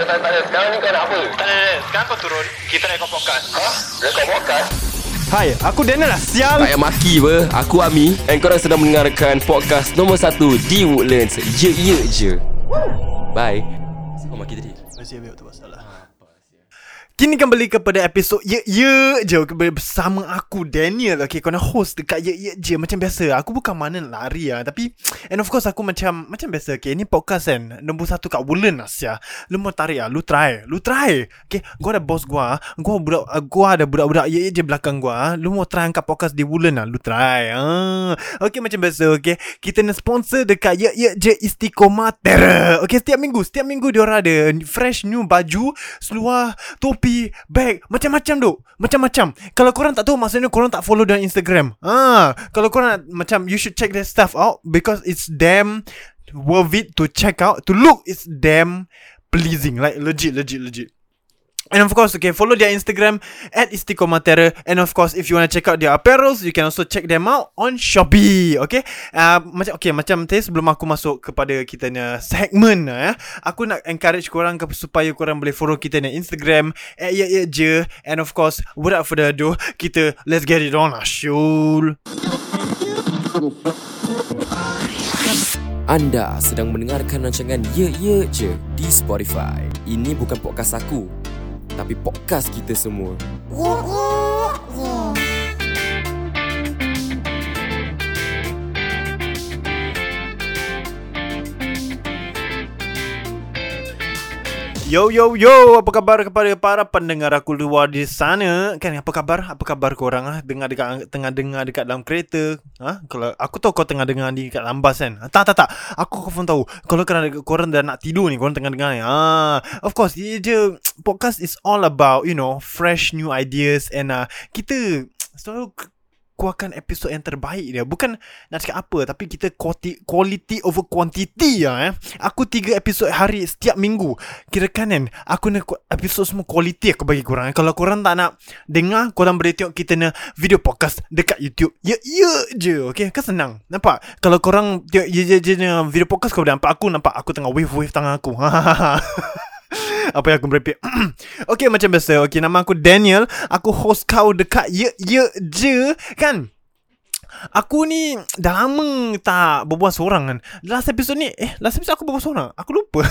Tak ada. Sekarang ni kau nak apa? Tak ada. Sekarang kau turun. Kita nak rekod podcast. Hah? Rekod podcast? Hai, aku Daniel lah, sial. Tak payah maki ber. Aku Ami. And korang sedang mendengarkan podcast nombor 1 di Woodlands. Ye Ye Je. Bye. Kau maki tadi? Masih ambil waktu pasal lah. Kini kembali kepada episod Ye Ye Je bersama aku Daniel. Okay, kau nak host dekat Ye Ye Je. Macam biasa, aku bukan mana lari lah. Tapi, and of course aku macam biasa. Okay, ni podcast kan, nombor 1 kat Woodlands lah, sial. Lu mau tarik lah, lu try. Okay, gua ada boss gua ada budak-budak Ye Ye Je belakang gua. Lu mau try angkat podcast di Woodlands lah, lu try. Okay, macam biasa, okay, kita nak sponsor dekat Ye Ye Je Istiqomat Era. Okay, setiap minggu diorang ada fresh new baju, seluar, topi, bag, macam-macam. Kalau korang tak tahu, maksudnya korang tak follow dalam Instagram. Kalau korang macam, you should check that stuff out because it's damn worth it to check out. To look, it's damn pleasing. Like legit. And of course, okay, follow their Instagram at Istiqomat Era. And of course, if you want to check out their apparels, you can also check them out on Shopee. Okay, macam tadi sebelum aku masuk kepada kitanya segmen, aku nak encourage korang supaya korang boleh follow kitanya Instagram at Ye Ye Je. And of course, without further ado, kita let's get it on lah, syul. Anda sedang mendengarkan rancangan Ye Ye Je di Spotify. Ini bukan podcast aku, tapi podcast kita semua. Ye Ye Je. Yo, apa khabar kepada para pendengar aku luar di sana? Kan, apa khabar korang ah? Tengah dengar dekat dalam kereta? Kalau aku tahu kau tengah dengar di dekat lambas kan. Tak. Aku confirm tahu. Kalau korang dah nak tidur ni, korang tengah dengar ni. Of course, Ye Ye Je podcast is all about, you know, fresh new ideas and kita selalu kuatkan episod yang terbaik dia. Bukan nak cakap apa, tapi kita quality over quantity lah. Aku 3 episod hari setiap minggu. Kirakan kan, aku nak episod semua quality aku bagi korang. Kalau korang tak nak dengar, korang boleh tengok kita nak video podcast dekat YouTube Ye Ye Je. Okay, kan senang. Nampak? Kalau korang tengok Ye Ye Je video podcast, kau boleh nampak aku tengah wave tangan aku. Apa yang aku merepek. Okay, macam biasa. Okay, nama aku Daniel. Aku host kau dekat Ye Ye Je. Kan, aku ni dah lama tak berbual seorang kan. Last episode aku berbual seorang. Aku lupa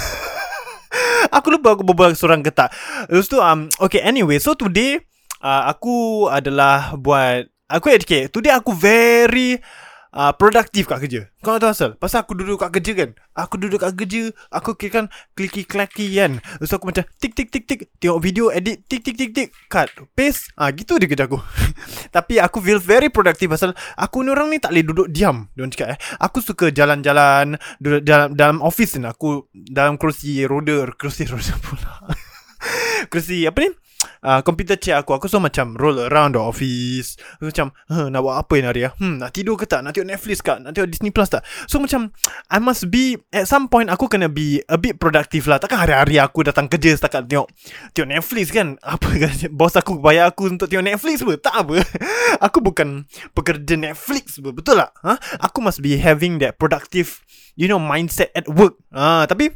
aku berbual seorang ke tak. Lepas tu okay, anyway, so today aku adalah buat aku okay, today aku very produktif kat kerja. Kau nak tahu asal? Pasal aku duduk kat kerja kan. Aku kira kan kliki-klaki kan. Lepas aku macam tik-tik-tik-tik, tengok video, edit, tik-tik-tik-tik, cut, paste. Gitu dia kerja aku. Tapi aku feel very productive pasal aku ni orang ni tak boleh duduk diam. Diorang cakap aku suka jalan-jalan duduk dalam office ni. Aku dalam kerusi roda pula. Kerusi apa ni? Komputer chair aku so macam roll around the office. So, macam nak buat apa ni hari ya? Nak tidur ke tak? Nak tengok Netflix ke? Nak tengok Disney Plus tak? So macam I must be, at some point aku kena be a bit productive lah. Takkan hari-hari aku datang kerja setakat tengok Netflix kan? Apa kan? Bos aku bayar aku untuk tengok Netflix pun? Tak apa. Aku bukan pekerja Netflix pun. Betul tak? Aku must be having that productive, you know, mindset at work. Tapi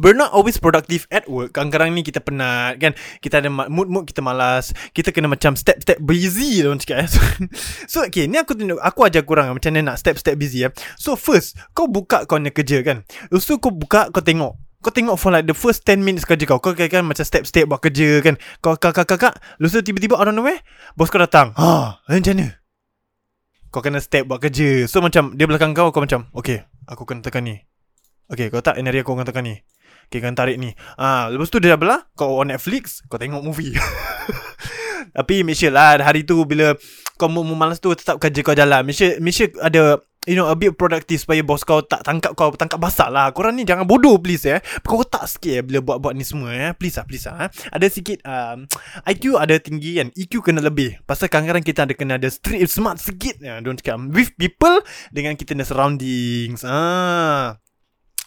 we're not always productive at work. Kadang-kadang ni kita penat kan. Kita ada mood-mood, kita malas. Kita kena macam step-step busy lah orang cakap. So okay, ni aku ajar korang macam mana nak step-step busy. So first, kau buka kau nak kerja kan. Lepas tu kau buka, kau tengok for like the first 10 minutes kerja kau. Kau kan macam step-step buat kerja kan. Kau kakak-kakak. Lepas tu tiba-tiba out of nowhere, bos kau datang. Macam mana? Kau kena step buat kerja. So macam dia belakang kau macam okay, aku kena tekan ni. Okay, kau tak energy aku kena tekan ni. Okay, kan tarik ni. Lepas tu dia dah belah. Kau on Netflix, kau tengok movie. Tapi make sure lah hari tu bila kau malas tu, tetap kerja kau jalan. Make sure ada, you know, a bit productive supaya bos kau tak tangkap kau tangkap basah lah. Korang ni jangan bodoh please Kau tak sikit bila buat-buat ni semua Please lah. Ada sikit IQ ada tinggi kan, EQ kena lebih. Pasal kadang-kadang kita kena ada street smart sikit don't come with people dengan kita ni surroundings.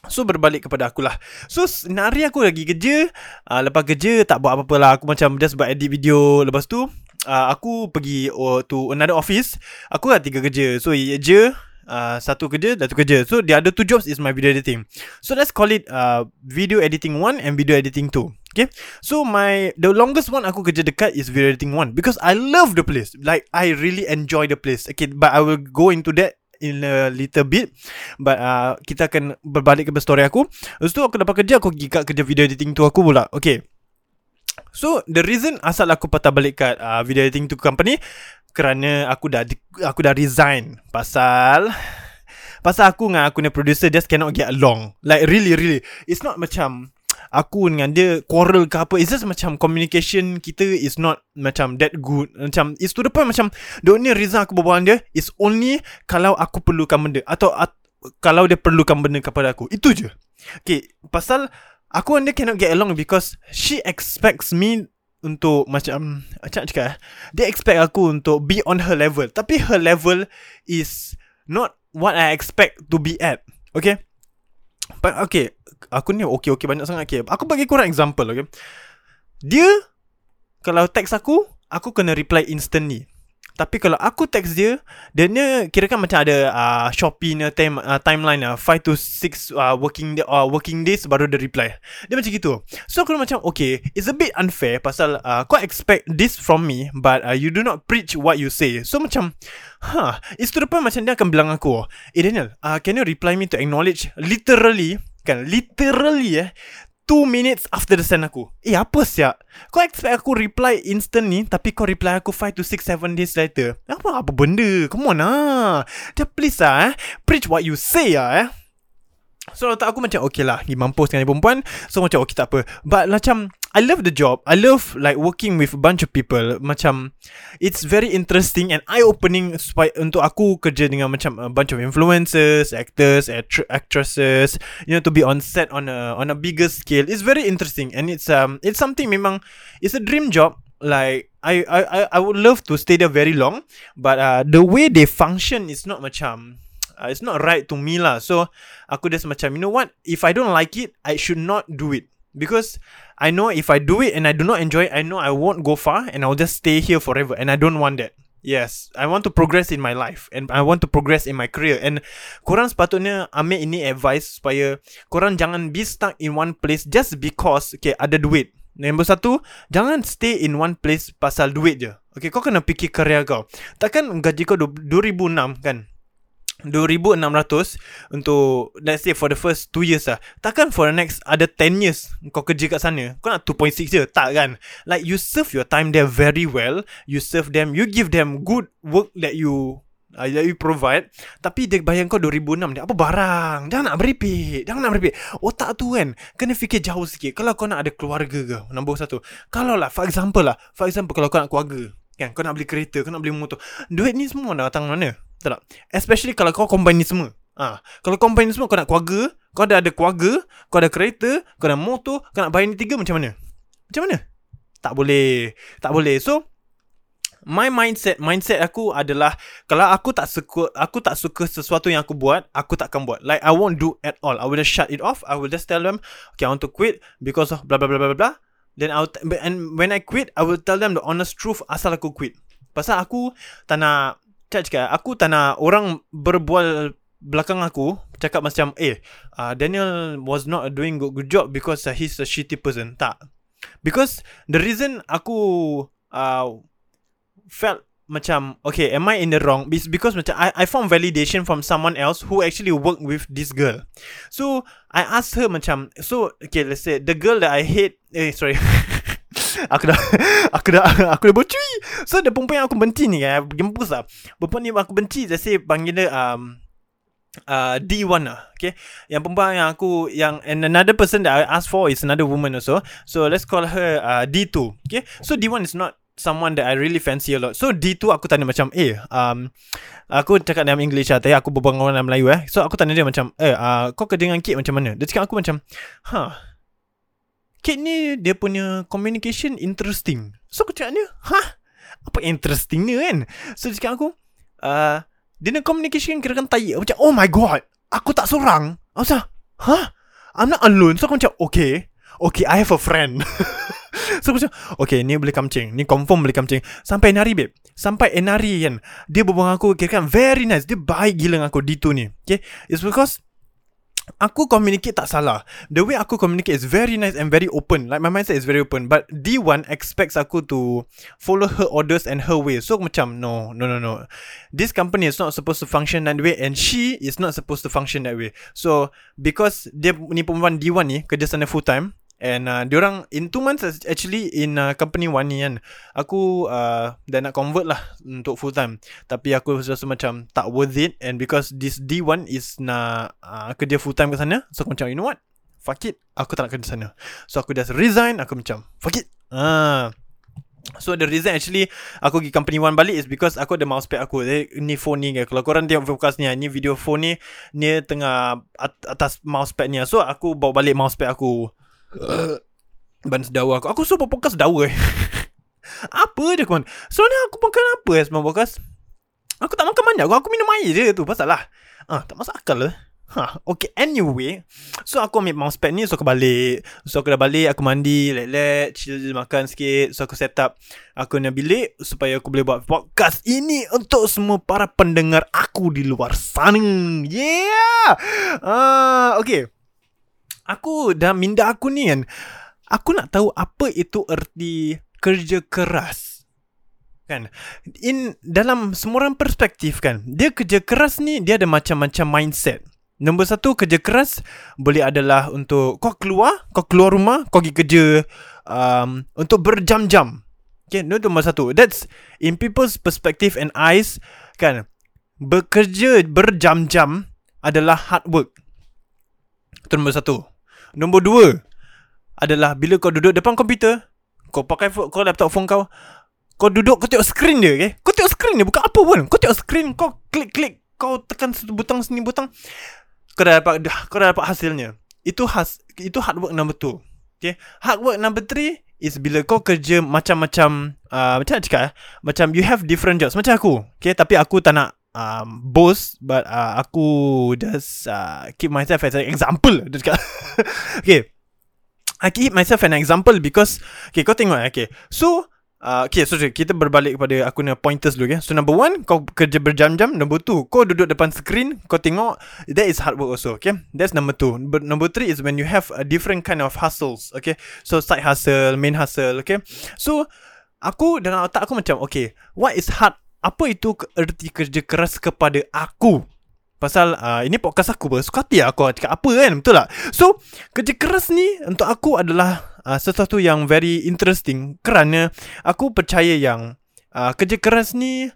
So berbalik kepada akulah. So hari aku lagi kerja. Lepas kerja tak buat apa-apa lah. Aku macam just buat edit video. Lepas tu aku pergi to another office. Aku dah 3 kerja. So Ye Ye Je satu kerja dah tu kerja. So the other two jobs is my video editing. So let's call it video editing 1 and video editing 2. Okay, so the longest one aku kerja dekat is video editing 1 because I love the place. Like I really enjoy the place. Okay, but I will go into that in a little bit. But kita akan berbalik ke story aku. Lepas tu aku dapat kerja, aku pergi kat kerja video editing tu aku pula. Okay, so the reason asal aku patah balik kat video editing tu company kerana aku dah resign pasal aku dengan aku punya producer just cannot get along. Like really it's not macam aku dengan dia quarrel ke apa. It's just macam communication kita is not macam that good. Macam it's to the point macam the only reason aku berbual dia is only kalau aku perlukan benda atau kalau dia perlukan benda kepada aku. Itu je. Okay, pasal aku and dia cannot get along because she expects me untuk macam dia expect aku untuk be on her level. Tapi her level is not what I expect to be at. Okay, but okay, aku ni okay banyak sangat. Okay, aku bagi korang example. Okay, dia kalau text aku kena reply instantly. Tapi kalau aku text dia ni kirakan macam ada Shopee ni timeline 5 to 6 working days baru dia reply. Dia macam gitu. So aku macam okay, it's a bit unfair pasal kau expect this from me but you do not preach what you say. So macam it's to the point macam dia akan bilang aku, Daniel, can you reply me to acknowledge literally 2 minutes after the send aku. Apa siap? Kau expect aku reply instant ni, tapi kau reply aku 5 to 6, 7 days later. Apa benda? Come on lah. Just please lah. Preach what you say lah. So letak aku macam okay lah, ni mampus dengan perempuan. So macam okay tak apa. But macam I love the job. I love like working with a bunch of people. Macam it's very interesting and eye-opening untuk aku kerja dengan macam a bunch of influencers, actors, actresses. You know, to be on set on a bigger scale. It's very interesting and it's something memang it's a dream job. Like I would love to stay there very long. But the way they function is not macam. It's not right to me lah. So aku just macam, you know what, if I don't like it, I should not do it. Because I know if I do it and I do not enjoy it, I know I won't go far and I'll just stay here forever. And I don't want that. Yes, I want to progress in my life and I want to progress in my career. And korang sepatutnya ambil ini advice supaya korang jangan be stuck in one place just because okay, ada duit. Nombor satu, jangan stay in one place pasal duit je. Okay, kau kena fikir career kau. Takkan gaji kau 2,600 kan, 2,600 untuk let's say for the first 2 years lah. Takkan for the next ada 10 years kau kerja kat sana kau nak 2.6 je? Tak kan. Like you serve your time there very well. You serve them, you give them good work that you provide. Tapi dia bayang kau 2,600 ni apa barang. Jangan nak meripik. Otak tu kan kena fikir jauh sikit. Kalau kau nak ada keluarga ke, nombor satu. Kalau lah for example kalau kau nak keluarga kan, kau nak beli kereta, kau nak beli motor, duit ni semua nak datang mana? Tak? Especially kalau kau combine ni semua. Kalau combine ni semua, kau nak keluarga, kau dah ada keluarga, kau ada kereta, kau ada motor, kau nak bayar ni 3, macam mana? Tak boleh. So my mindset aku adalah kalau aku tak suka sesuatu yang aku buat, aku tak akan buat. Like I won't do at all. I will just shut it off. I will just tell them, okay, I want to quit because of blah blah blah blah blah. Then and when I quit, I will tell them the honest truth asal aku quit. Pasal aku tak nak aku tak nak orang berbual belakang aku cakap macam Daniel was not doing good job because he's a shitty person. Tak, because the reason aku felt macam okay, am I in the wrong is because macam I found validation from someone else who actually worked with this girl. So I asked her macam, so okay, let's say the girl that I hate sorry Aku dah bocui. So the perempuan yang aku benci ni kan, gempus lah. Perempuan ni aku benci, let's say panggil dia D1 lah. Okay, yang perempuan yang aku, yang and another person that I asked for is another woman also. So let's call her D2. Okay, so D1 is not someone that I really fancy a lot. So D2 aku tanya macam aku cakap dalam English lah, tapi aku berbual dalam Melayu So aku tanya dia macam kau kerja dengan kid macam mana? Dia cakap aku macam kid ni dia punya communication interesting. So aku cakap dia, apa interesting ni kan? So dia cakap aku, dia punya communication kirakan tayi. Aku macam, oh my god, aku tak seorang. Aku macam, I'm not alone. So aku macam, okay I have a friend. So aku macam okay, ni boleh kamcing, ni confirm boleh kamcing. Sampai Enari babe, sampai Enari kan, dia berbual dengan aku, kira kan very nice. Dia baik gila dengan aku D2 ni. Okay, it's because aku communicate tak salah. The way aku communicate is very nice and very open. Like my mindset is very open. But D1 expects aku to follow her orders and her way. So macam no. This company is not supposed to function that way, and she is not supposed to function that way. So because dia ni perempuan D1 ni kerja sana full time, and diorang in 2 months actually in company 1 ni kan, aku dah nak convert lah untuk full time. Tapi aku rasa macam tak worth it, and because this D1 is nak kerja full time kat sana. So aku macam you know what, fuck it, aku tak nak kerja sana. So aku just resign. Aku macam fuck it. So the reason actually aku pergi company 1 balik is because aku ada mousepad aku. Ni phone ni kan, kalau korang tengok fokus ni, ni video phone ni, ni tengah atas mousepad ni. So aku bawa balik mousepad aku. Ban sedawa aku suruh podcast sedawa apa dia kawan. So ni aku makan apa semalam podcast? Aku tak makan banyak, aku minum air je tu. Pasal lah tak masuk akal lah. Okay anyway, so aku ambil mousepad ni. So aku balik, so aku dah balik, aku mandi, let chill, makan sikit. So aku set up aku nak bilik supaya aku boleh buat podcast ini untuk semua para pendengar aku di luar sana. Yeah. Okay, aku dah minda aku ni kan, aku nak tahu apa itu erti kerja keras kan. In dalam semua orang perspektif kan, dia kerja keras ni dia ada macam-macam mindset. Nombor 1, kerja keras boleh adalah untuk kau keluar rumah, kau pergi kerja untuk berjam-jam. Okay, itu nombor 1. That's in people's perspective and eyes kan. Bekerja berjam-jam adalah hard work. Itu nombor 1. Nombor 2 adalah bila kau duduk depan komputer, kau pakai kau laptop phone kau, kau duduk, kau tengok screen dia, okay? Kau tengok screen dia, bukan apa pun. Kau tengok screen, kau klik, kau tekan satu butang sini butang, kau dah dapat hasilnya. Itu hard work number 2. Okay? Hard work number 3 is bila kau kerja macam nak cakap macam you have different jobs macam aku. Okay, tapi aku tak nak boast, but aku just keep myself as an example. Okay, I keep myself an example because okay, kau tengok. Okay, so so kita berbalik kepada aku punya pointers dulu, okay? So number 1, kau kerja berjam-jam. Number 2, kau duduk depan screen, kau tengok. That is hard work also, okay? That's number 2. But number 3 is when you have a different kind of hustles, okay? So side hustle, main hustle, okay? So aku dalam otak aku macam okay, what is hard? Apa itu erti kerja keras kepada aku? Pasal ini podcast aku bersuka hati lah aku cakap apa kan, betul tak? So, kerja keras ni untuk aku adalah sesuatu yang very interesting. Kerana aku percaya yang kerja keras ni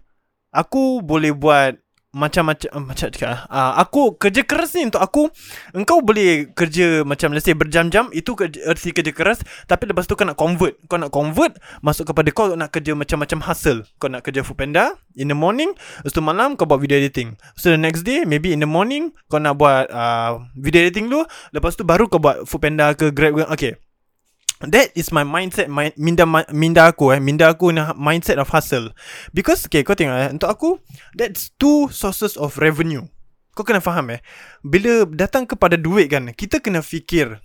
aku boleh buat aku kerja keras ni untuk aku, engkau boleh kerja macam let's say berjam-jam, itu erti kerja keras. Tapi lepas tu kau nak convert masuk kepada kau nak kerja macam-macam hustle. Kau nak kerja Foodpanda in the morning, lepas tu malam kau buat video editing. So the next day maybe in the morning kau nak buat video editing dulu, lepas tu baru kau buat Foodpanda ke Grab ke. Okay, that is my mindset. Minda aku ni mindset of hustle. Because okay, kau tengok untuk aku, that's 2 sources of revenue. Kau kena faham bila datang kepada duit kan, kita kena fikir.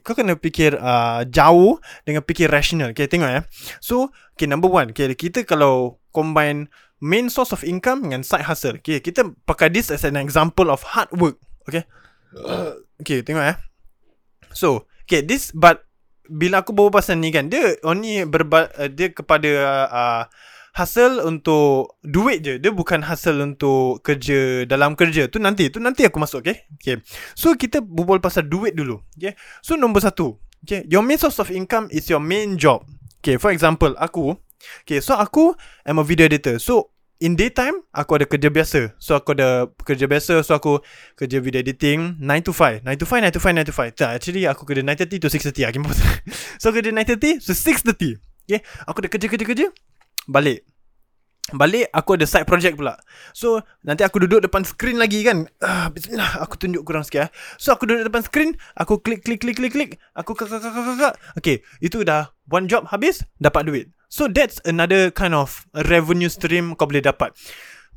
Kau kena fikir jauh dengan fikir rasional. Okay, tengok So okay, number 1, okay, kita kalau combine main source of income dengan side hustle, okay, kita pakai this as an example of hard work. Okay, okay, tengok So okay, this but bila aku bawa pasal ni kan, dia only dia kepada hustle untuk duit je. Dia bukan hustle untuk kerja dalam kerja. Tu nanti aku masuk, okay. So kita berbual pasal duit dulu, okay. So nombor 1, okay, your main source of income is your main job. Okay, for example aku, okay, so aku am a video editor. So in daytime aku ada kerja biasa. So aku kerja video editing 9 to 5. Tak, actually aku kerja 9:30 to 6:30 lah. So kerja 9:30 to 6:30. Okay, aku ada kerja Balik aku ada side project pula. So nanti aku duduk depan screen lagi kan. Bismillah, aku tunjuk kurang sikit. So aku duduk depan screen, aku klik. Aku kakak. Okay, itu dah one job habis, dapat duit. So that's another kind of revenue stream kau boleh dapat.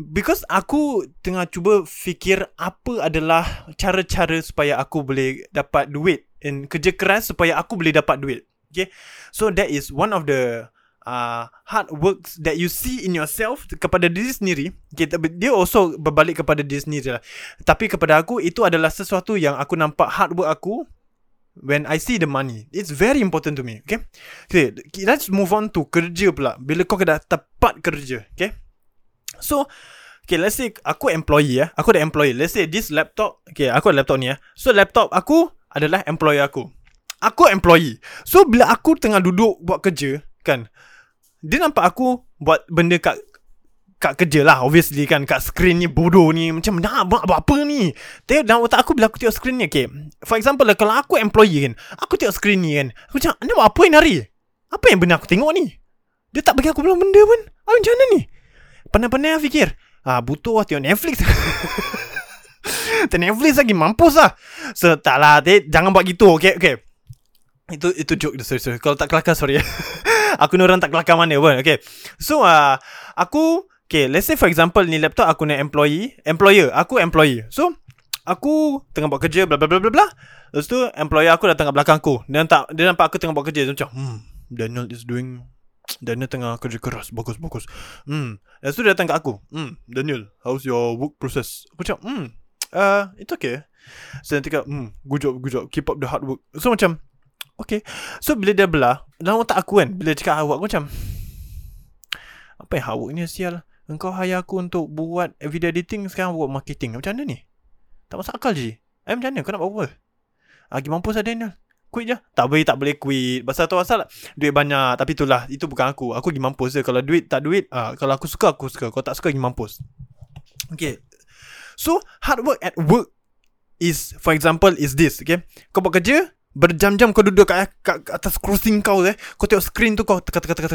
Because aku tengah cuba fikir apa adalah cara-cara supaya aku boleh dapat duit, and kerja keras supaya aku boleh dapat duit. Okay, so that is one of the hard works that you see in yourself kepada diri sendiri. Okay, dia also berbalik kepada diri sendiri lah. Tapi kepada aku, itu adalah sesuatu yang aku nampak hard work aku when I see the money. It's very important to me. Okay, okay, let's move on to kerja pula. Bila kau dah tepat kerja. Okay, so okay, let's say aku employee ya. Aku ada employee. Let's say this laptop. Okay, aku ada laptop ni ya. So laptop aku adalah employer aku. Aku employee. So bila aku tengah duduk buat kerja kan, dia nampak aku buat benda kat kerja lah, obviously kan, kat screen ni bodoh ni, macam nak buat apa ni. Tapi dalam otak aku bila aku tengok screen ni, okay, for example lah, kalau aku employee kan, aku tengok screen ni kan, aku macam, anda buat apa ni hari? Apa yang benda aku tengok ni? Dia tak bagi aku belum benda pun. Apa macam mana ni? Pandai-pandai lah fikir. Butuh lah tengok Netflix. Tengok Netflix lagi, mampus lah. So tak lah, jangan buat gitu. Okay. Itu joke. Sorry. Kalau tak kelakar, sorry. Aku ni orang tak kelakar mana pun. Okay, so aku, okay, let's say for example ni laptop aku ni employer. So aku tengah buat kerja, bla bla bla bla bla. Lepas tu employer aku datang kat belakang aku. Dia nampak aku tengah buat kerja, dia macam, Daniel tengah kerja keras, bagus. Lepas tu dia datang kat aku. Daniel, how's your work process? Aku macam, it's okay. So nanti kat, good job, keep up the hard work. So macam, okay. So bila dia belah dalam otak aku kan, bila cakap awak, aku macam, apa yang awak ni sial? Engkau hire aku untuk buat video editing, sekarang buat marketing. Macam mana ni? Tak masuk akal je. Macam mana? Kau nak buat apa? Pergi mampus lah Daniel. Quit je. Tak boleh quit. Pasal tu asal duit banyak. Tapi itulah, itu bukan aku. Aku pergi mampus je. Kalau duit tak duit, kalau aku suka. Kalau tak suka, pergi mampus. Okay. So hard work at work is, for example, is this. Okay, kau buat kerja berjam-jam, kau duduk kat atas kursi kau tu, kau tengok screen tu, kau teka-teka.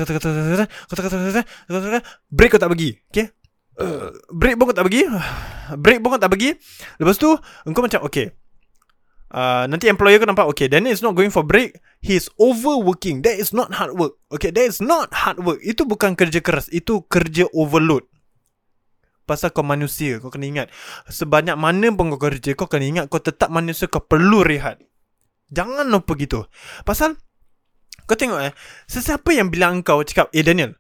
Break kau tak bagi. Okay, break pun kau tak bagi. Lepas tu kau macam, okay, nanti employer kau nampak, okay, Daniel is not going for break, he is overworking. That is not hard work. Okay, that is not hard work. Itu bukan kerja keras, itu kerja overload. Pasal kau manusia, kau kena ingat, sebanyak mana pun kau kerja, kau kena ingat kau tetap manusia, kau perlu rehat. Jangan lupa gitu. Pasal kau tengok sesiapa yang bilang kau cakap, Daniel,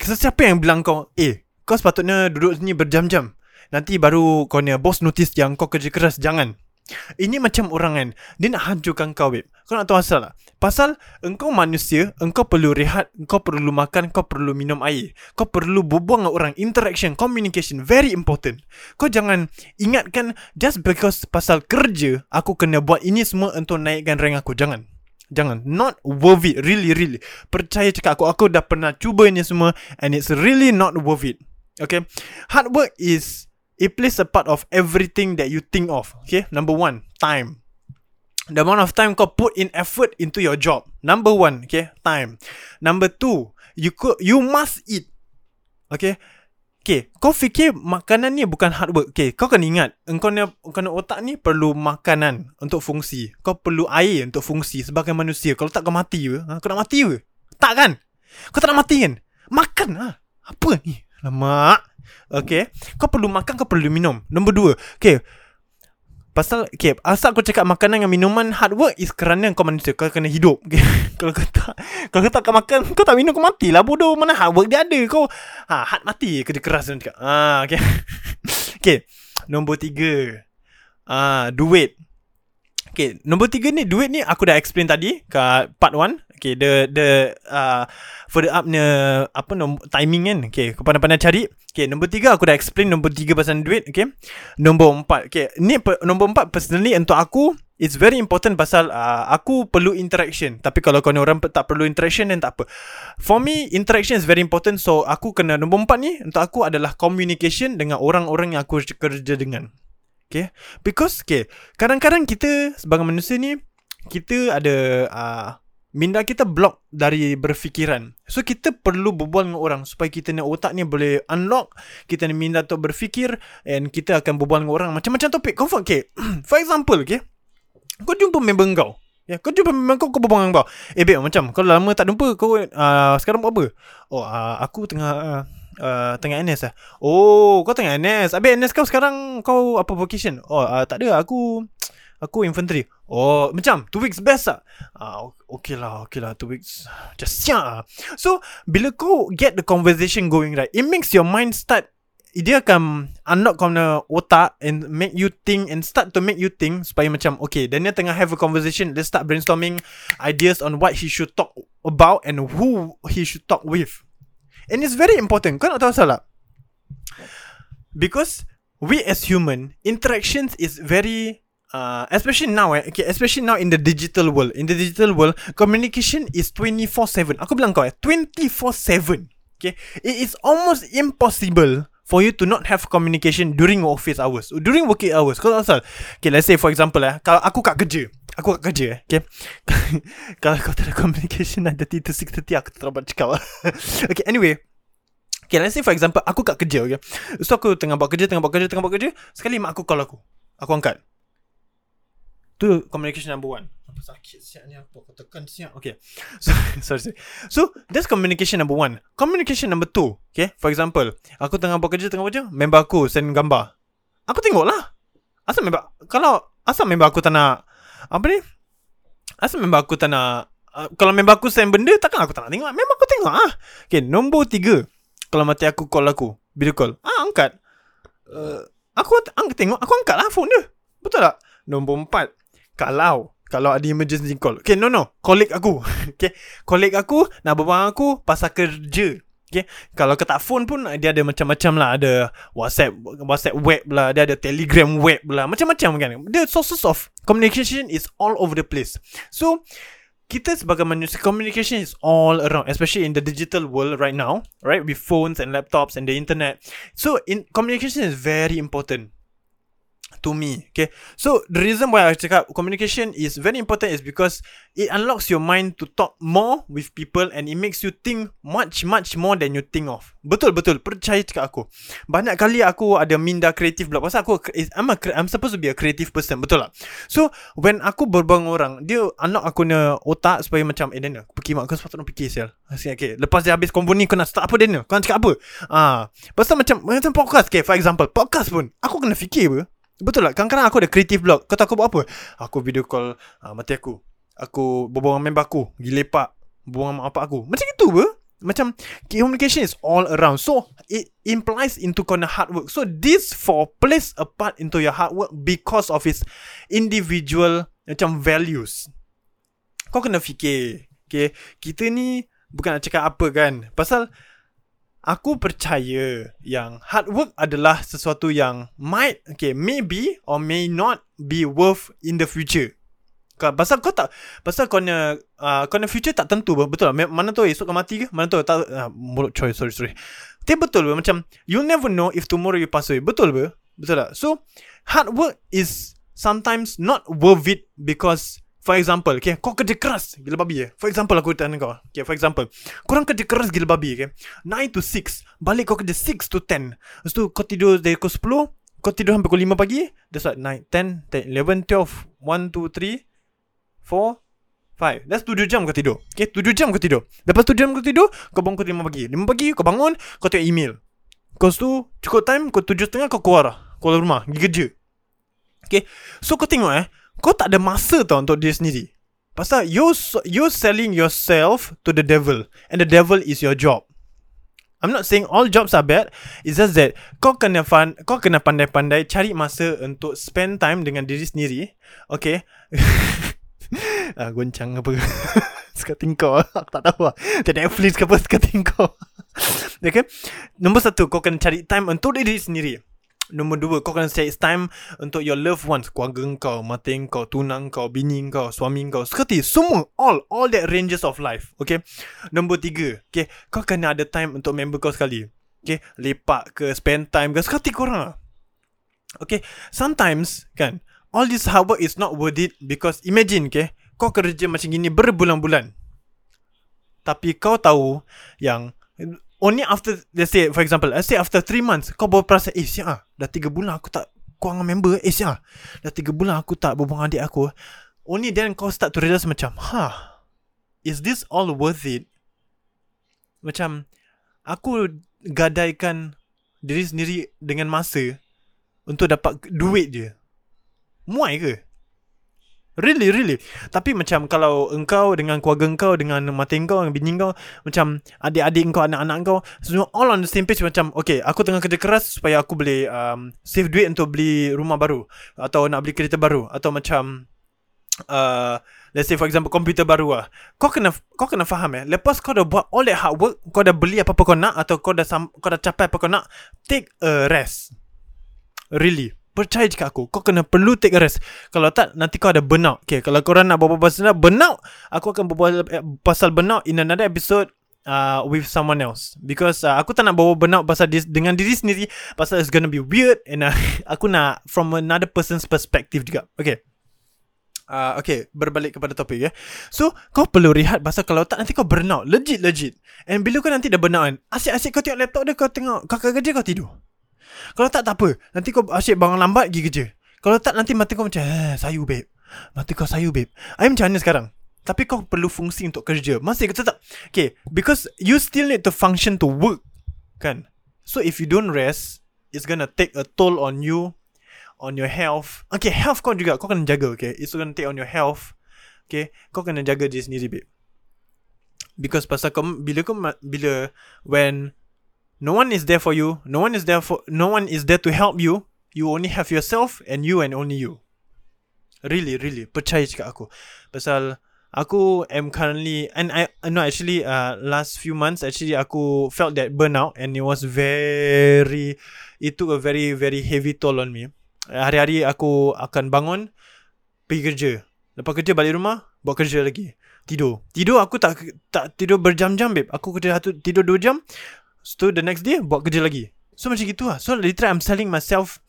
sesiapa yang bilang kau, kau sepatutnya duduk sini berjam-jam, nanti baru kau ni boss notice yang kau kerja keras. Jangan. Ini macam orang kan, dia nak hancurkan kau babe. Kau nak tahu asal lah. Pasal engkau manusia, engkau perlu rehat, engkau perlu makan, kau perlu minum air, kau perlu berbual dengan orang. Interaction, communication, very important. Kau jangan ingatkan just because pasal kerja aku kena buat ini semua untuk naikkan rank aku. Jangan. Not worth it. Really. Percaya cakap aku dah pernah cuba ini semua, and it's really not worth it. Okay, hard work is, it plays a part of everything that you think of. Okay, number one, time. The amount of time kau put in effort into your job. Number one, okay, time. Number two, you must eat. Okay, kau fikir makanan ni bukan hard work. Okay, kau kena ingat, kau otak ni perlu makanan untuk fungsi. Kau perlu air untuk fungsi sebagai manusia. Kalau tak kau mati ke? Kau nak mati ke? Tak kan? Kau tak nak mati kan? Makan lah. Apa ni? Lemak. Okay, kau perlu makan, kau perlu minum. Nombor dua, okay, pasal, okay, asal aku cakap makanan dengan minuman hard work is kerana kau manusia, kau kena hidup. Okay. Kalau kau tak makan, kau tak minum, kau matilah bodoh. Mana hard work dia ada? Kau hard mati, kerja keras dia cakap. Okay. Okay, nombor tiga, duit. Okay, nombor tiga ni, duit ni aku dah explain tadi kat part 1. Okay, the further up ni, apa timing kan. Okay, kau pandai-pandai cari. Okay, nombor tiga aku dah explain. Nombor tiga pasal duit. Okay, nombor empat. Okay, ni nombor empat personally untuk aku, it's very important pasal aku perlu interaction. Tapi kalau kau orang tak perlu interaction, then tak apa. For me, interaction is very important. So aku kena nombor empat ni untuk aku adalah communication dengan orang-orang yang aku kerja dengan. Okay, because okay, kadang-kadang kita sebagai manusia ni, kita ada minda kita block dari berfikiran. So kita perlu berbual dengan orang supaya kita ni otak ni boleh unlock. Kita ni minda tu berfikir, and kita akan berbual dengan orang macam-macam topik. Confirm, okay. For example, okay, kau jumpa member kau. Ya, kau jumpa member kau berbual dengan kau. Babe, macam kau lama tak jumpa, kau sekarang buat apa? Oh, aku tengah NS lah. Oh, kau tengah NS. Habis NS kau sekarang, kau apa vocation? Oh, tak ada, aku Aku infantry. Oh, macam 2 weeks best lah. Okay lah 2 weeks just siap lah. So bila kau get the conversation going, right, it makes your mind start. Dia akan unlock kau punya otak and make you think and start to make you think, supaya macam okay, Daniel tengah have a conversation, let's start brainstorming ideas on what he should talk about and who he should talk with. And it's very important. Kau nak tahu salah? Because we as human, interactions is very especially now, especially now in the digital world. In the digital world, communication is 24/7. Aku bilang kau 24/7. Okay, it is almost impossible for you to not have communication during office hours, during working hours. Kau tak asal. Okay, let's say for example kalau aku kat kerja, okay. Kalau kau tak ada communication ada 30-60, aku tak dapat cakap. Okay, anyway. Okay, let's say for example aku kat kerja, okay. So aku tengah buat kerja. Sekali mak aku call aku angkat. Tu communication number 1. Sakit siap ni aku tekan siap. Okay, so sorry. So that's communication number 1. Communication number 2, okay, for example aku tengah buat kerja, member aku send gambar. Aku tengok lah. Asal member aku tak nak kalau member aku send benda, takkan aku tak nak tengok. Member aku tengok lah. Okay, nombor 3, kalau mati aku call aku video call, angkat. Aku tengok, aku angkat lah phone dia. Betul tak? Nombor 4, Kalau ada emergency call. Okay, no. Colleague aku nak berbual aku pasal kerja. Okay, kalau kau tak phone pun, dia ada macam-macam lah. Ada WhatsApp web lah. Dia ada Telegram web lah. Macam-macam kan. The sources of communication is all over the place. So, kita sebagai manusia, communication is all around. Especially in the digital world right now. Right? With phones and laptops and the internet. So, communication is very important to me, okay. So the reason why I cakap communication is very important is because it unlocks your mind to talk more with people and it makes you think much more than you think of. Betul, percaya cakap aku. Banyak kali aku ada minda kreatif pula. Pasal aku I'm supposed to be a creative person, betul lah. So when aku berbual orang, dia unlock aku punya otak supaya macam Daniel, fikir mak kau sepatutnya fikir sial. Okay, lepas dia habis kombo ni kau nak start apa Daniel? Kau nak cakap apa? Pasal macam podcast, okay, for example, podcast pun aku kena fikir apa? Betul lah, kadang-kadang aku ada creative block. Kau tahu aku buat apa? Aku video call mati aku. Aku berbual dengan member aku, gila pak, berbual dengan mak aku. Macam itu ke? Macam communication is all around. So it implies into kind of hard work. So these 4 plays a part into your hard work because of its individual macam values. Kau kena fikir, okay? Kita ni bukan nak cakap apa kan. Pasal aku percaya yang hard work adalah sesuatu yang maybe or may not be worth in the future. Pasal kau future tak tentu, betul lah. Mana tahu esok kau mati ke? Mana tahu tak mulut coy, sorry. Tapi betul lah, macam you never know if tomorrow you pass away. Betul lah. Betul lah. So hard work is sometimes not worth it because, for example, okay, kau kerja keras gila babi. For example, aku tanya kau. Okay, for example, korang kerja keras gila babi, okay? 9 to 6. Balik kau kerja 6 to 10. Lepas tu kau tidur dari pukul 10. Kau tidur sampai pukul 5 pagi. That's like 9, 10, 11, 12, 1, 2, 3, 4, 5. That's 7 jam kau tidur. Okay, 7 jam kau tidur. Lepas 7 jam kau tidur, kau bangun pukul 5 pagi. 5 pagi kau bangun, kau tengok email. Lepas tu, cukup time, kau 7:30 kau keluar rumah, pergi kerja. Okay, so kau tengok kau tak ada masa tau untuk diri sendiri. Pasal you're selling yourself to the devil. And the devil is your job. I'm not saying all jobs are bad. It's just that kau kena pandai-pandai cari masa untuk spend time dengan diri sendiri. Okay. Goncang apa skating kau. Aku tak tahu lah. Netflix ke apa skating kau. Okay. Nombor 1, kau kena cari time untuk diri sendiri. Nombor 2, kau kena set time untuk your loved ones. Keluarga kau, mata kau, tunang kau, bini kau, suami kau, sekali semua, all that ranges of life. Okay. Nombor 3, okay, kau kena ada time untuk member kau sekali. Okay, lepak ke, spend time ke, sekali korang. Okay, sometimes kan, all this hard work is not worth it because imagine, okay, kau kerja macam gini berbulan-bulan, tapi kau tahu yang only after, let's say after 3 months, kau baru perasan, dah 3 bulan aku tak kuang member, dah 3 bulan aku tak berbual adik aku. Only then kau start to realize macam, is this all worth it? Macam, aku gadaikan diri sendiri dengan masa untuk dapat duit je. Muai ke? Really Tapi macam kalau engkau dengan keluarga engkau, dengan mata engkau, dengan bini engkau, macam adik-adik engkau, anak-anak engkau, so all on the same page. Macam okay, aku tengah kerja keras supaya aku boleh save duit untuk beli rumah baru, atau nak beli kereta baru, atau macam let's say for example komputer baru lah. Kau kena faham lepas kau dah buat all that hard work, kau dah beli apa-apa kau nak, atau kau dah capai apa kau nak, take a rest. Really, percaya dekat aku, kau kena perlu take a rest. Kalau tak, nanti kau ada burnout. Okay, kalau korang nak berbual pasal burnout, aku akan berbual pasal burnout in another episode with someone else. Because aku tak nak berbual burnout pasal dengan diri sendiri, pasal it's gonna be weird. And aku nak from another person's perspective juga. Okay, okay, berbalik kepada topik ya. So, kau perlu rehat, pasal kalau tak nanti kau burnout. Legit. And bila kau nanti dah burnout, asyik-asyik kau tengok laptop dia, kau tengok kau kerja, kau tidur. Kalau tak apa, nanti kau asyik bangun lambat pergi kerja. Kalau tak, nanti mata kau macam Mata kau sayu babe. I macam mana sekarang? Tapi kau perlu fungsi untuk kerja, masih kata tak? Okay, because you still need to function to work, kan? So if you don't rest, it's gonna take a toll on you, on your health. Okay, health kau juga kau kena jaga, okay? It's gonna take on your health. Okay, kau kena jaga diri sendiri, babe. Because pasal kau, bila when no one is there for you, no one is there to help you, you only have yourself and you and only you. Really percaya dekat aku. Pasal aku am currently, and I no actually last few months actually aku felt that burnout, and it took a very very heavy toll on me. Hari-hari aku akan bangun pergi kerja, lepas kerja balik rumah buat kerja lagi, tidur aku tak tidur berjam-jam babe. Aku kerja tidur 2 jam. So the next day buat kerja lagi. So macam gitu lah. So literally I'm selling myself,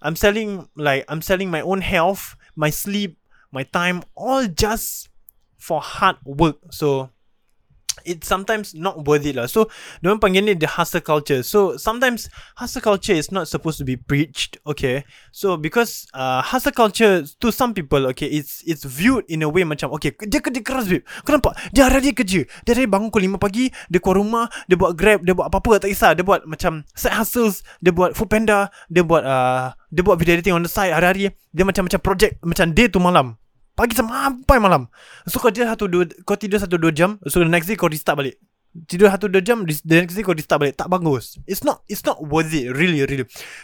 I'm selling my own health, my sleep, my time, all just for hard work. So it's sometimes not worth it lah. So diorang panggil ni the hustle culture. So sometimes hustle culture is not supposed to be preached. Okay, so because hustle culture to some people, okay, it's viewed in a way macam, okay, dia kerja keras babe. Kau nampak dia hari-hari kerja, dia hari bangun pukul 5 pagi, dia keluar rumah, dia buat Grab, dia buat apa-apa tak kisah, dia buat macam side hustles, dia buat Foodpanda, dia buat video editing on the side hari-hari. Dia macam project, macam day tu malam, pagi sampai malam. So kau tidur 1-2 jam, so the next day kau restart balik. Tidur 1-2 jam, the next day kau restart balik. Tak bagus. It's not worth it. Really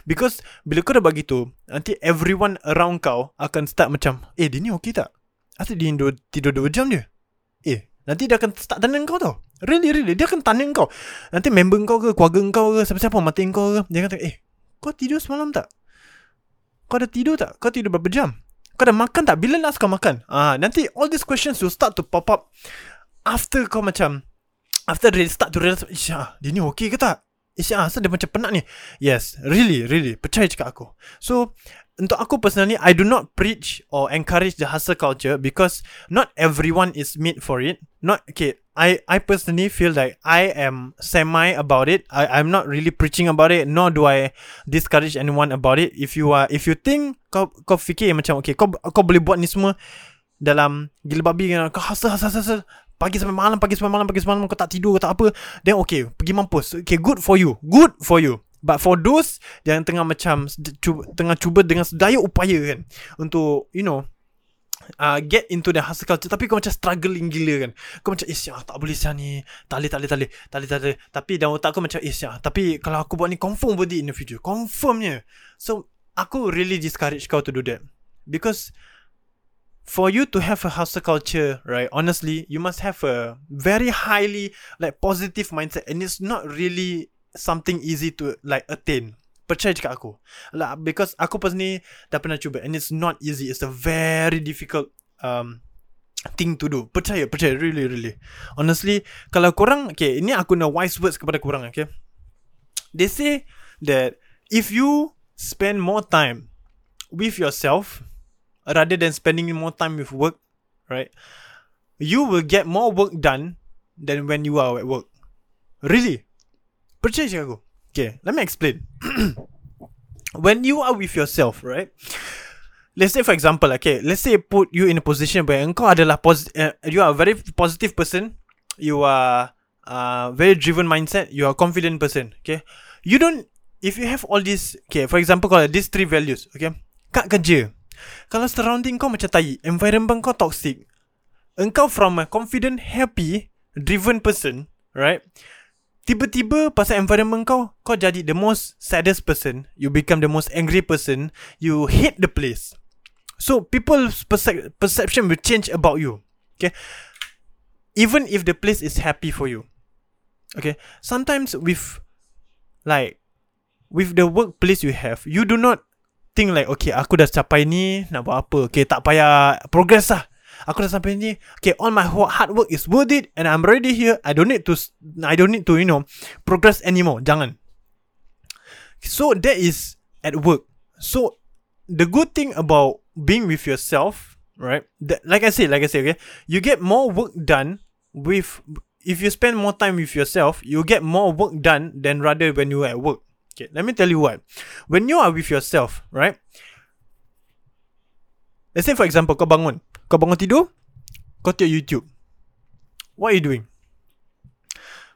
Because bila kau dah bagi tu, nanti everyone around kau akan start macam, dia ni okay tak? Asal dia tidur 2 jam je. Nanti dia akan start tanya kau tau. Really dia akan tanya kau. Nanti member kau ke, keluarga kau ke, siapa-siapa mati kau ke, dia akan tanya, kau tidur semalam tak? Kau ada tidur tak? Kau tidur berapa jam? Kau dah makan tak? Bila last kau makan? Nanti all these questions will start to pop up after kau macam, after they start to realize, dia ni okay ke tak? Asal dia macam penat ni. Yes, really percaya cakap aku. So untuk aku personally, I do not preach or encourage the hustle culture, because not everyone is made for it. I personally feel like I am semi about it. I'm not really preaching about it, nor do I discourage anyone about it. If you think kau fikir macam okay, kau boleh buat ni semua dalam gila babi, kau hustle pagi sampai malam kau tak tidur, kau tak apa, then okay, pergi mampus. Okay, good for you. But for those yang tengah cuba dengan sedaya upaya kan untuk get into the hustle culture, tapi kau macam struggling gila kan. Kau macam tak boleh ni. Tapi dalam otak kau macam tapi kalau aku buat ni confirm worth it in the future. Confirmnya. So aku really discourage kau to do that, because for you to have a hustle culture, right, honestly, you must have a very highly positive mindset, and it's not really something easy to attain. Percaya cakap aku lah, because aku personally dah pernah cuba, and it's not easy. It's a very difficult thing to do. Percaya really honestly. Kalau korang, okay, ini aku nak wise words kepada korang, okay. They say that if you spend more time with yourself rather than spending more time with work, right, you will get more work done than when you are at work. Really? Percaya cakap aku. Okay, let me explain. When you are with yourself, right, let's say for example, okay, let's say put you in a position where engkau adalah you are a very positive person, you are very driven mindset, you are confident person, okay. If you have all this, okay, for example, call it these 3 values, okay, kat kerja Kalau surrounding kau macam tai, environment kau toxic, engkau from a confident, happy, driven person, right? Tiba-tiba pasal environment kau, kau jadi the most saddest person. You become the most angry person. You hate the place. So people's perception will change about you. Okay, even if the place is happy for you. Okay, sometimes with the workplace you have, you do not think like, okay, aku dah capai ni, nak buat apa? Okay, tak payah progress lah. Aku dah sampai ni. Okay, all my hard work is worth it, and I'm already here. I don't need to progress anymore. Jangan. So that is at work. So the good thing about being with yourself, right? That, like I said, okay, you get more work done with. If you spend more time with yourself, you get more work done than rather when you are at work. Okay, let me tell you what. When you are with yourself, right? Let's say for example, kau bangun tidur, kau tengok YouTube. What are you doing?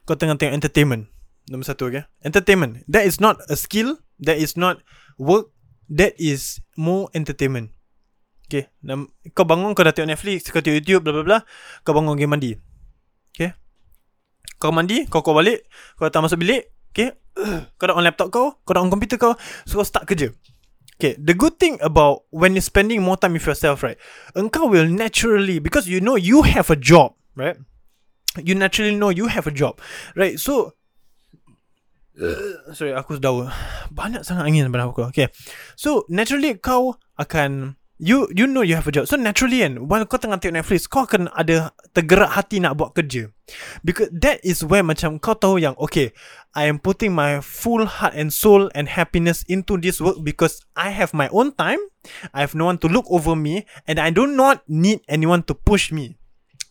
Kau tengah tengok entertainment. Nombor satu, okay? Entertainment. That is not a skill. That is not work. That is more entertainment. Okay, kau bangun, kau dah tengok Netflix, kau tengok YouTube, bla bla bla. Kau bangun pergi mandi. Okay, kau mandi, kau balik, kau datang masuk bilik, okay, kau dah on laptop kau dah on komputer kau, so kau start kerja. Okay, the good thing about when you're spending more time with yourself, right, engkau will naturally, because you know you have a job, right? You naturally know you have a job, right? So, sorry, aku sedawa. Banyak sangat angin pada aku. Okay, so naturally kau akan, You know you have a job. So naturally kan, while kau tengah tengok Netflix, kau akan ada tergerak hati nak buat kerja. Because that is where macam kau tahu yang, okay, I am putting my full heart and soul and happiness into this work, because I have my own time, I have no one to look over me, and I do not need anyone to push me.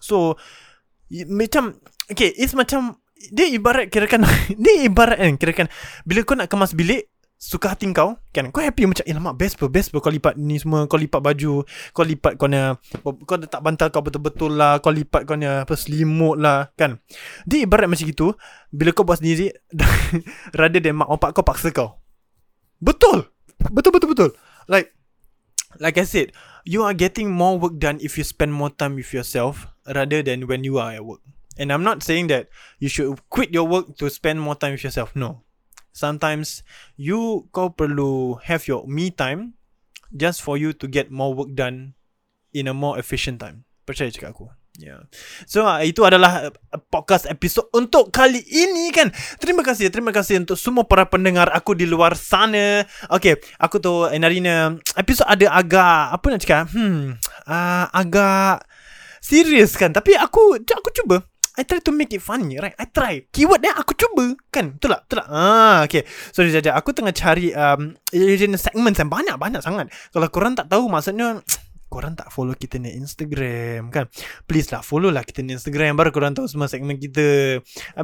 So macam, okay, it's macam, Dia ibarat kan, bila kau nak kemas bilik, suka hati kau kan, kau happy macam, alamak, best pun kau lipat ni semua, kau lipat baju, kau lipat korang, kau letak bantal kau betul-betul lah, kau lipat korang apa, selimut lah kan. Dia ibarat macam gitu. Bila kau buat sendiri rather than mak opak kau paksa kau. Betul. Like I said, you are getting more work done if you spend more time with yourself rather than when you are at work. And I'm not saying that you should quit your work to spend more time with yourself. No. Sometimes kau perlu have your me time just for you to get more work done in a more efficient time. Percaya cakap aku. Yeah. So itu adalah podcast episode untuk kali ini kan. Terima kasih untuk semua para pendengar aku di luar sana. Okay, aku tu Narina, episode ada agak apa nak cakap? Agak serius kan, tapi aku cuba. I try to make it funny, right? I try. Keyword dia aku cuba, kan? Betul tak? Okay. Sorry, Jaja. Aku tengah cari segmen yang banyak sangat. Kalau korang tak tahu, maksudnya korang tak follow kita ni Instagram, kan? Please lah, follow lah kita ni Instagram. Baru korang tahu semua segmen kita.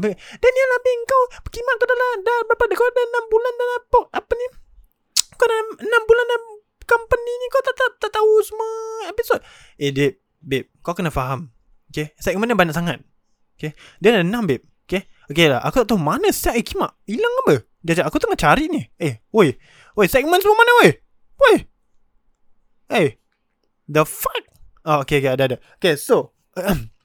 Daniel, abang kau berkimak kau dah berapa? Kau dah 6 bulan dah apa ni? Kau dah 6 bulan dah company ni, kau tak tahu semua episode. Babe, kau kena faham. Okay? Segmen dia banyak sangat. Okay, dia ada 6 babe. Okay lah, aku tak tahu mana set Ikimak. Hilang apa? Dia cakap, aku tengah cari ni. Woi, segmen semua mana woi? Hey, the fuck? Oh, okay, ada. Okay, so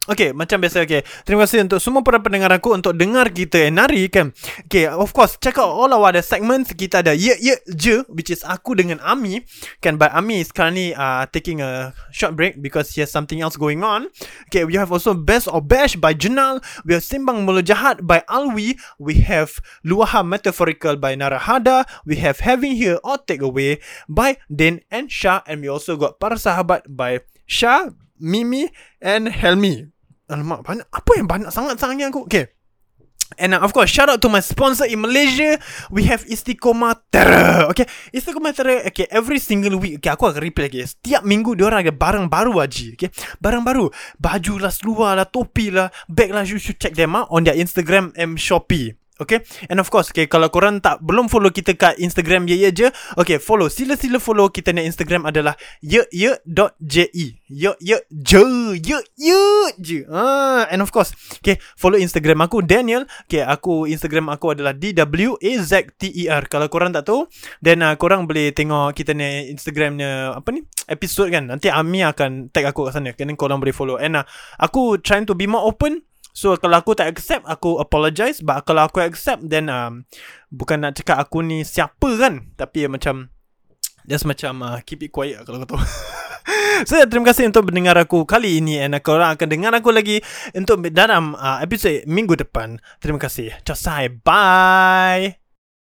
okay, macam biasa, okay. Terima kasih untuk semua para pendengar aku untuk dengar kita nari kan. Okay, of course, check out all our segments. Kita ada Ye Ye Je, which is aku dengan Ami. Kan, but Ami is currently taking a short break because he has something else going on. Okay, we have also Best or Bash by Jinal. We have Simbang Mulut Jahat by Alwi. We have Luaha Metaphorical by Narahada. We have Having Here or Takeaway by Den and Shah. And we also got Para Sahabat by Shah, Mimi and Helmi. Alamak, banyak. Apa yang banyak sangat aku? Okay. And of course, shout out to my sponsor in Malaysia. We have Istiqomat Era. Okay, Istiqomat Era. Okay, every single week. Okay, aku akan replay lagi. Setiap minggu diorang ada barang baru aja. Okay, barang baru. Baju lah, seluar lah, topi lah, bag lah. You should check them out on their Instagram and Shopee. Okay. And of course, okay, kalau korang tak belum follow kita kat Instagram Ye Ye Je, okay, follow. Sila-sila follow kita ni. Instagram adalah yeye.je. Ye Ye Je. And of course, okay, follow Instagram aku Daniel. Okay, aku Instagram aku adalah DWAZTER. Kalau korang tak tahu, then korang boleh tengok kita ni Instagramnya apa ni? Episode kan. Nanti Ami akan tag aku kat sana. Then korang boleh follow. And aku trying to be more open. So kalau aku tak accept, aku apologize. But kalau aku accept, then bukan nak cakap aku ni siapa kan, tapi macam just macam keep it quiet kalau kau tahu. So terima kasih untuk mendengar aku kali ini. And korang akan dengar aku lagi untuk dalam episode minggu depan. Terima kasih. Ciao, bye.